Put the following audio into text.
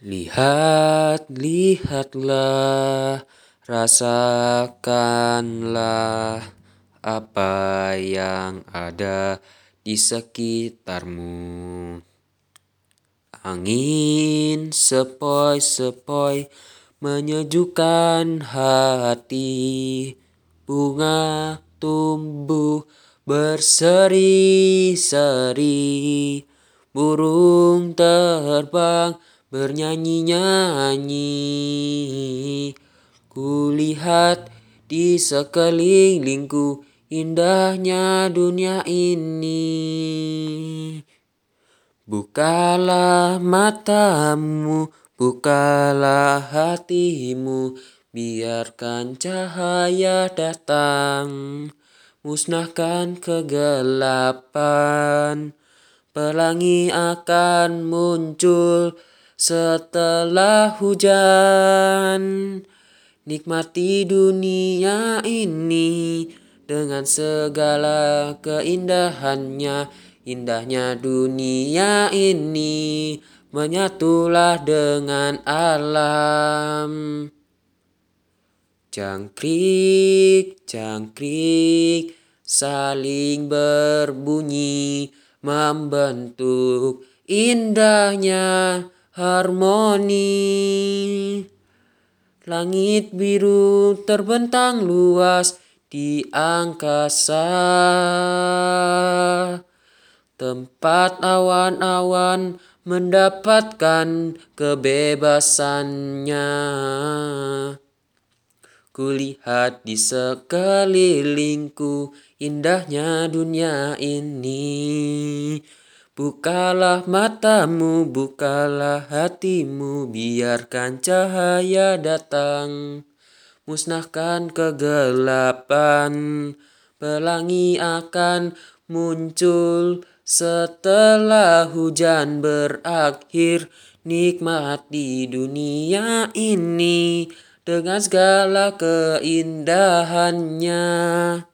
Lihat, lihatlah, rasakanlah apa yang ada di sekitarmu. Angin sepoi-sepoi menyejukkan hati, bunga tumbuh berseri-seri, burung terbang bernyanyi-nyanyi. Kulihat di sekelilingku indahnya dunia ini. Bukalah matamu, bukalah hatimu, biarkan cahaya datang, musnahkan kegelapan. Pelangi akan muncul setelah hujan. Nikmati dunia ini dengan segala keindahannya. Indahnya dunia ini, menyatulah dengan alam. Jangkrik-jangkrik saling berbunyi, membentuk indahnya harmoni. Langit biru terbentang luas di angkasa, tempat awan-awan mendapatkan kebebasannya. Kulihat di sekelilingku indahnya dunia ini. Bukalah matamu, bukalah hatimu, biarkan cahaya datang, musnahkan kegelapan. Pelangi akan muncul setelah hujan berakhir. Nikmati dunia ini dengan segala keindahannya.